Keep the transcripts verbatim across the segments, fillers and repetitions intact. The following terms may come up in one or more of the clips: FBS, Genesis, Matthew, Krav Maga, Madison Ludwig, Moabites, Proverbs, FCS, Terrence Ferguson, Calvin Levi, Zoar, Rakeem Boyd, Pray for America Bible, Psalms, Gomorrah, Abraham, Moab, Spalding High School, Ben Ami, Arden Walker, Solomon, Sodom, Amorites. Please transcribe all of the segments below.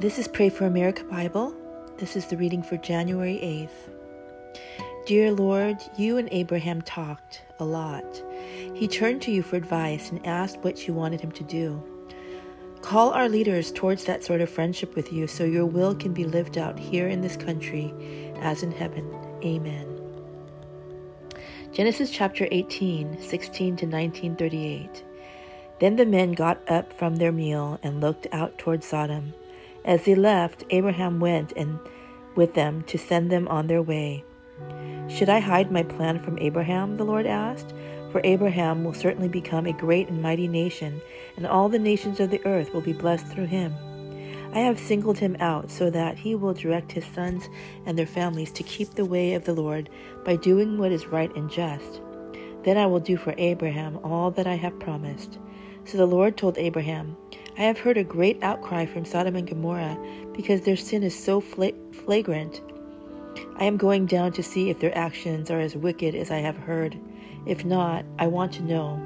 This is Pray for America Bible. This is the reading for January eighth. Dear Lord, you and Abraham talked a lot. He turned to you for advice and asked what you wanted him to do. Call our leaders towards that sort of friendship with you so your will can be lived out here in this country as in heaven. Amen. Genesis chapter eighteen, sixteen to nineteen, thirty-eight. Then the men got up from their meal and looked out toward Sodom. As they left, Abraham went and with them to send them on their way. Should I hide my plan from Abraham? The Lord asked. For Abraham will certainly become a great and mighty nation, and all the nations of the earth will be blessed through him. I have singled him out so that he will direct his sons and their families to keep the way of the Lord by doing what is right and just. Then I will do for Abraham all that I have promised. So the Lord told Abraham, I have heard a great outcry from Sodom and Gomorrah because their sin is so fla- flagrant. I am going down to see if their actions are as wicked as I have heard. If not, I want to know.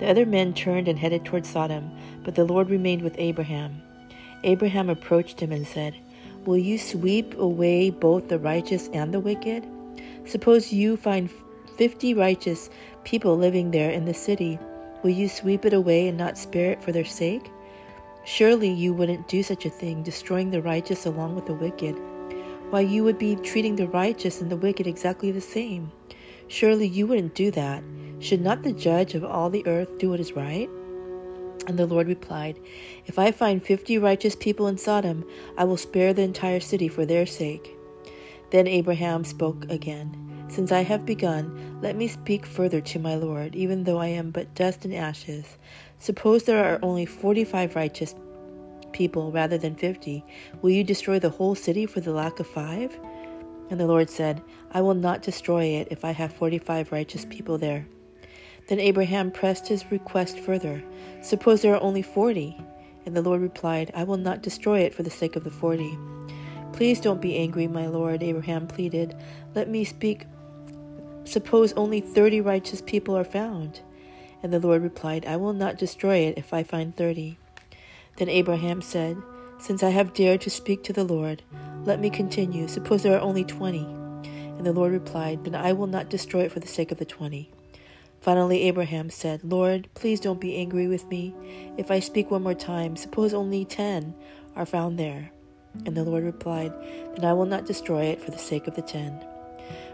The other men turned and headed toward Sodom, but the Lord remained with Abraham. Abraham approached him and said, Will you sweep away both the righteous and the wicked? Suppose you find fifty righteous people living there in the city. Will you sweep it away and not spare it for their sake? Surely you wouldn't do such a thing, destroying the righteous along with the wicked. Why, you would be treating the righteous and the wicked exactly the same. Surely you wouldn't do that. Should not the judge of all the earth do what is right? And the Lord replied, If I find fifty righteous people in Sodom, I will spare the entire city for their sake. Then Abraham spoke again. Since I have begun, let me speak further to my Lord, even though I am but dust and ashes. Suppose there are only forty-five righteous people rather than fifty. Will you destroy the whole city for the lack of five? And the Lord said, I will not destroy it if I have forty-five righteous people there. Then Abraham pressed his request further. Suppose there are only forty. And the Lord replied, I will not destroy it for the sake of the forty. Please don't be angry, my Lord, Abraham pleaded. Let me speak. Suppose only thirty righteous people are found. And the Lord replied, I will not destroy it if I find thirty. Then Abraham said, Since I have dared to speak to the Lord, let me continue. Suppose there are only twenty. And the Lord replied, Then I will not destroy it for the sake of the twenty. Finally, Abraham said, Lord, please don't be angry with me. If I speak one more time, suppose only ten are found there. And the Lord replied, Then I will not destroy it for the sake of the ten.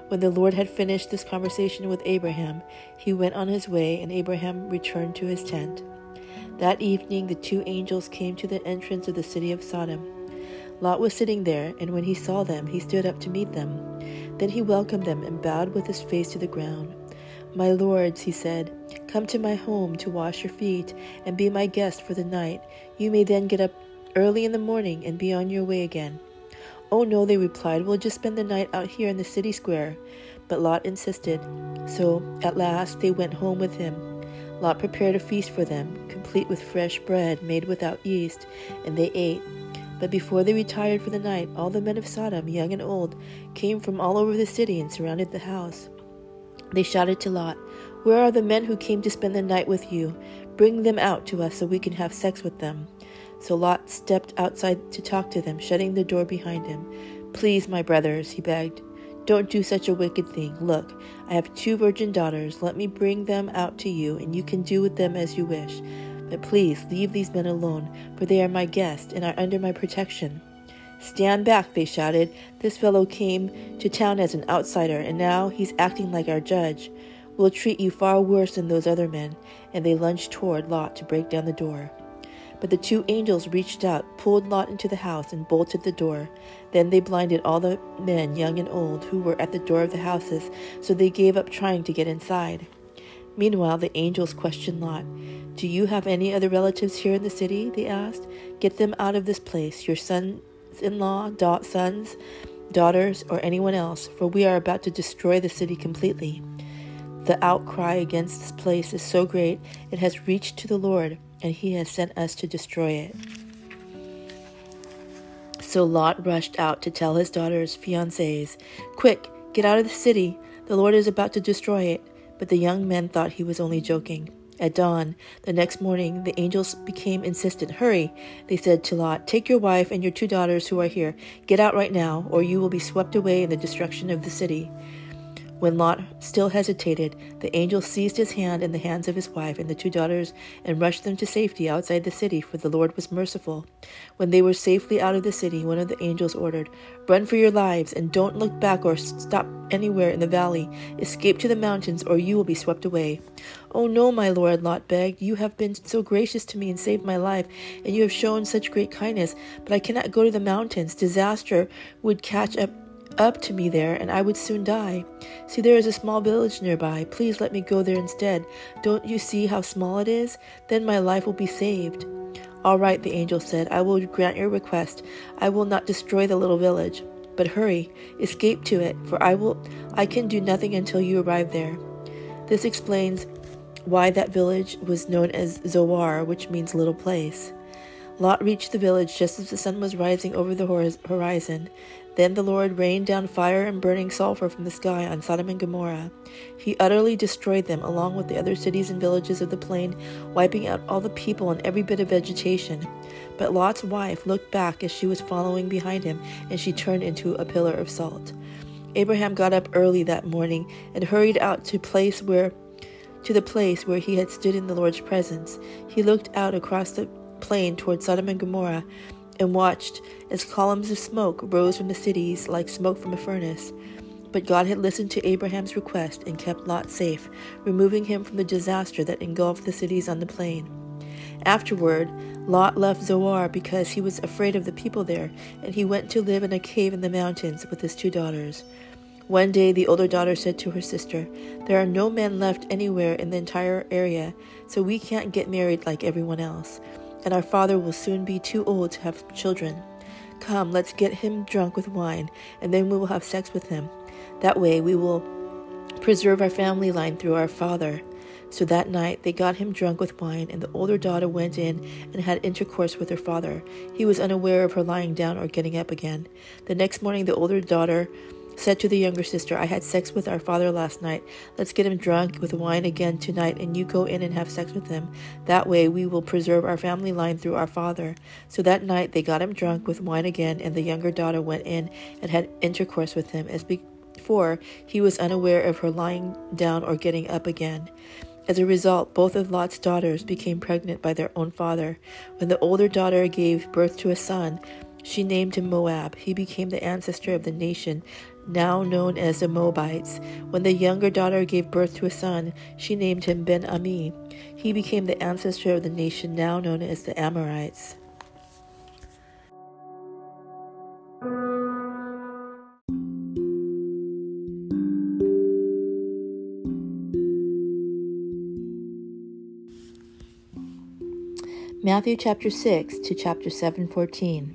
When the Lord had finished this conversation with Abraham, he went on his way, and Abraham returned to his tent. That evening, the two angels came to the entrance of the city of Sodom. Lot was sitting there, and when he saw them, he stood up to meet them. Then he welcomed them and bowed with his face to the ground. My lords, he said, come to my home to wash your feet and be my guest for the night. You may then get up early in the morning and be on your way again. Oh no, they replied, we'll just spend the night out here in the city square. But Lot insisted. So at last they went home with him. Lot prepared a feast for them, complete with fresh bread made without yeast, and they ate. But before they retired for the night, all the men of Sodom, young and old, came from all over the city and surrounded the house. They shouted to Lot, Where are the men who came to spend the night with you? Bring them out to us so we can have sex with them. So Lot stepped outside to talk to them, shutting the door behind him. Please, my brothers, he begged. Don't do such a wicked thing. Look, I have two virgin daughters. Let me bring them out to you, and you can do with them as you wish. But please leave these men alone, for they are my guests and are under my protection. Stand back, they shouted. This fellow came to town as an outsider, and now he's acting like our judge. We'll treat you far worse than those other men. And they lunged toward Lot to break down the door. But the two angels reached out, pulled Lot into the house, and bolted the door. Then they blinded all the men, young and old, who were at the door of the houses, so they gave up trying to get inside. Meanwhile, the angels questioned Lot. Do you have any other relatives here in the city? They asked. Get them out of this place, your sons-in-law, da- sons, daughters, or anyone else, for we are about to destroy the city completely. The outcry against this place is so great, it has reached to the Lord, and he has sent us to destroy it. So Lot rushed out to tell his daughter's fiancés, Quick, get out of the city. The Lord is about to destroy it. But the young men thought he was only joking. At dawn, the next morning, the angels became insistent. "Hurry," they said to Lot. "Take your wife and your two daughters who are here. Get out right now, or you will be swept away in the destruction of the city." When Lot still hesitated, the angel seized his hand and the hands of his wife and the two daughters and rushed them to safety outside the city, for the Lord was merciful. When they were safely out of the city, one of the angels ordered, "Run for your lives and don't look back or stop anywhere in the valley. Escape to the mountains, or you will be swept away." "Oh no, my lord," Lot begged. "You have been so gracious to me and saved my life, and you have shown such great kindness, but I cannot go to the mountains. Disaster would catch up up to me there, and I would soon die. See, there is a small village nearby. Please let me go there instead. Don't you see how small it is? Then my life will be saved." "All right," the angel said, "I will grant your request. I will not destroy the little village. But hurry, escape to it, for I will I can do nothing until you arrive there." This explains why that village was known as Zoar, which means little place. Lot reached the village just as the sun was rising over the horizon. Then the Lord rained down fire and burning sulfur from the sky on Sodom and Gomorrah. He utterly destroyed them, along with the other cities and villages of the plain, wiping out all the people and every bit of vegetation. But Lot's wife looked back as she was following behind him, and she turned into a pillar of salt. Abraham got up early that morning and hurried out to place where, to the place where he had stood in the Lord's presence. He looked out across the plain toward Sodom and Gomorrah and watched as columns of smoke rose from the cities like smoke from a furnace. But God had listened to Abraham's request and kept Lot safe, removing him from the disaster that engulfed the cities on the plain. Afterward, Lot left Zoar because he was afraid of the people there, and he went to live in a cave in the mountains with his two daughters. One day the older daughter said to her sister, "There are no men left anywhere in the entire area, so we can't get married like everyone else. And our father will soon be too old to have children. Come, let's get him drunk with wine, and then we will have sex with him. That way we will preserve our family line through our father." So that night they got him drunk with wine, and the older daughter went in and had intercourse with her father. He was unaware of her lying down or getting up again. The next morning the older daughter said to the younger sister, "I had sex with our father last night. Let's get him drunk with wine again tonight, and you go in and have sex with him. That way we will preserve our family line through our father." So that night they got him drunk with wine again, and the younger daughter went in and had intercourse with him. As before, he was unaware of her lying down or getting up again. As a result, both of Lot's daughters became pregnant by their own father. When the older daughter gave birth to a son, she named him Moab. He became the ancestor of the nation now known as the Moabites. When the younger daughter gave birth to a son, she named him Ben Ami. He became the ancestor of the nation now known as the Amorites. Matthew chapter six to chapter seven fourteen.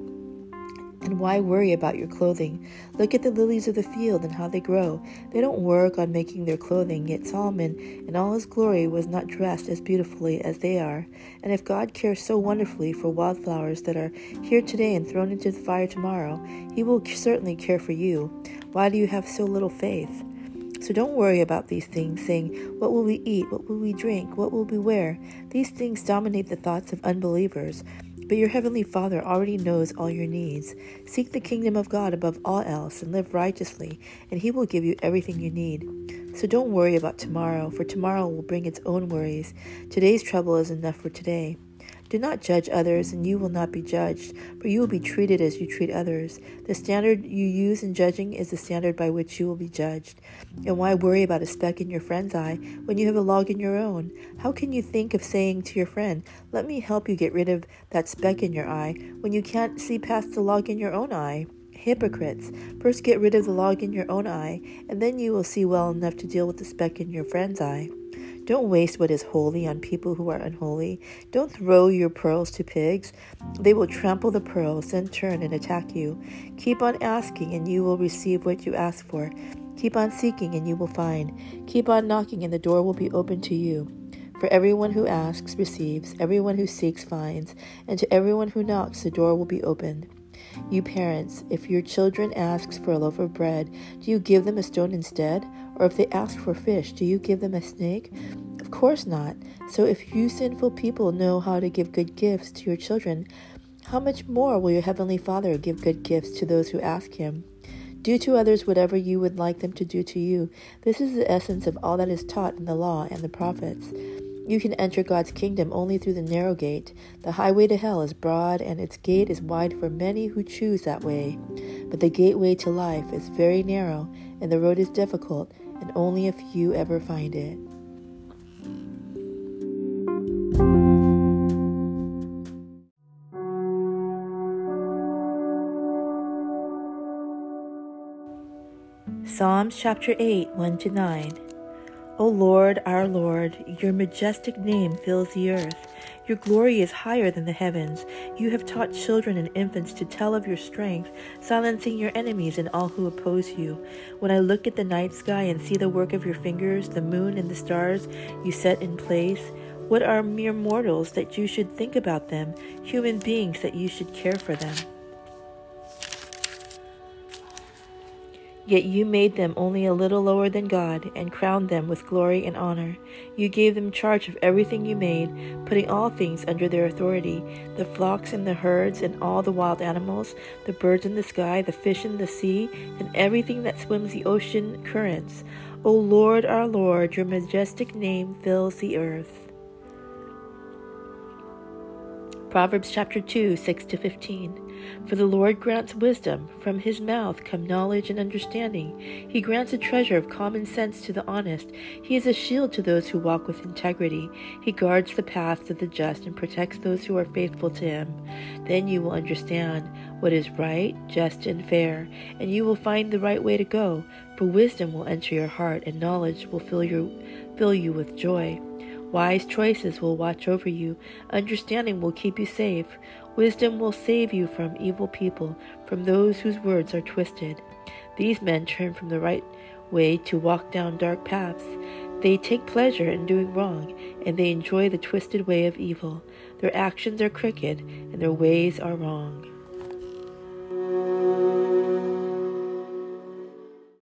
And why worry about your clothing? Look at the lilies of the field and how they grow. They don't work on making their clothing, yet Solomon in all his glory was not dressed as beautifully as they are. And if God cares so wonderfully for wildflowers that are here today and thrown into the fire tomorrow, he will certainly care for you. Why do you have so little faith? So don't worry about these things, saying, "What will we eat? What will we drink? What will we wear?" These things dominate the thoughts of unbelievers. But your heavenly Father already knows all your needs. Seek the kingdom of God above all else and live righteously, and he will give you everything you need. So don't worry about tomorrow, for tomorrow will bring its own worries. Today's trouble is enough for today. Do not judge others, and you will not be judged, for you will be treated as you treat others. The standard you use in judging is the standard by which you will be judged. And why worry about a speck in your friend's eye when you have a log in your own? How can you think of saying to your friend, "Let me help you get rid of that speck in your eye," when you can't see past the log in your own eye? Hypocrites! First get rid of the log in your own eye, and then you will see well enough to deal with the speck in your friend's eye. Don't waste what is holy on people who are unholy. Don't throw your pearls to pigs. They will trample the pearls, then turn and attack you. Keep on asking, and you will receive what you ask for. Keep on seeking, and you will find. Keep on knocking, and the door will be open to you. For everyone who asks receives, everyone who seeks finds, and to everyone who knocks the door will be opened. You parents, if your children asks for a loaf of bread, do you give them a stone instead? Or if they ask for fish, do you give them a snake? Of course not. So if you sinful people know how to give good gifts to your children, how much more will your heavenly Father give good gifts to those who ask him? Do to others whatever you would like them to do to you. This is the essence of all that is taught in the law and the prophets. You can enter God's kingdom only through the narrow gate. The highway to hell is broad, and its gate is wide for many who choose that way. But the gateway to life is very narrow, and the road is difficult, and only a few ever find it. Psalms chapter eight, one to nine. O Lord, our Lord, your majestic name fills the earth. Your glory is higher than the heavens. You have taught children and infants to tell of your strength, silencing your enemies and all who oppose you. When I look at the night sky and see the work of your fingers, the moon and the stars you set in place, what are mere mortals that you should think about them, human beings that you should care for them? Yet you made them only a little lower than God, and crowned them with glory and honor. You gave them charge of everything you made, putting all things under their authority, the flocks and the herds and all the wild animals, the birds in the sky, the fish in the sea, and everything that swims the ocean currents. O Lord, our Lord, your majestic name fills the earth. Proverbs chapter two, six to fifteen. For the Lord grants wisdom, from his mouth come knowledge and understanding. He grants a treasure of common sense to the honest. He is a shield to those who walk with integrity. He guards the paths of the just and protects those who are faithful to him. Then you will understand what is right, just, and fair, and you will find the right way to go, for wisdom will enter your heart, and knowledge will fill your, fill you with joy. Wise choices will watch over you. Understanding will keep you safe. Wisdom will save you from evil people, from those whose words are twisted. These men turn from the right way to walk down dark paths. They take pleasure in doing wrong, and they enjoy the twisted way of evil. Their actions are crooked, and their ways are wrong.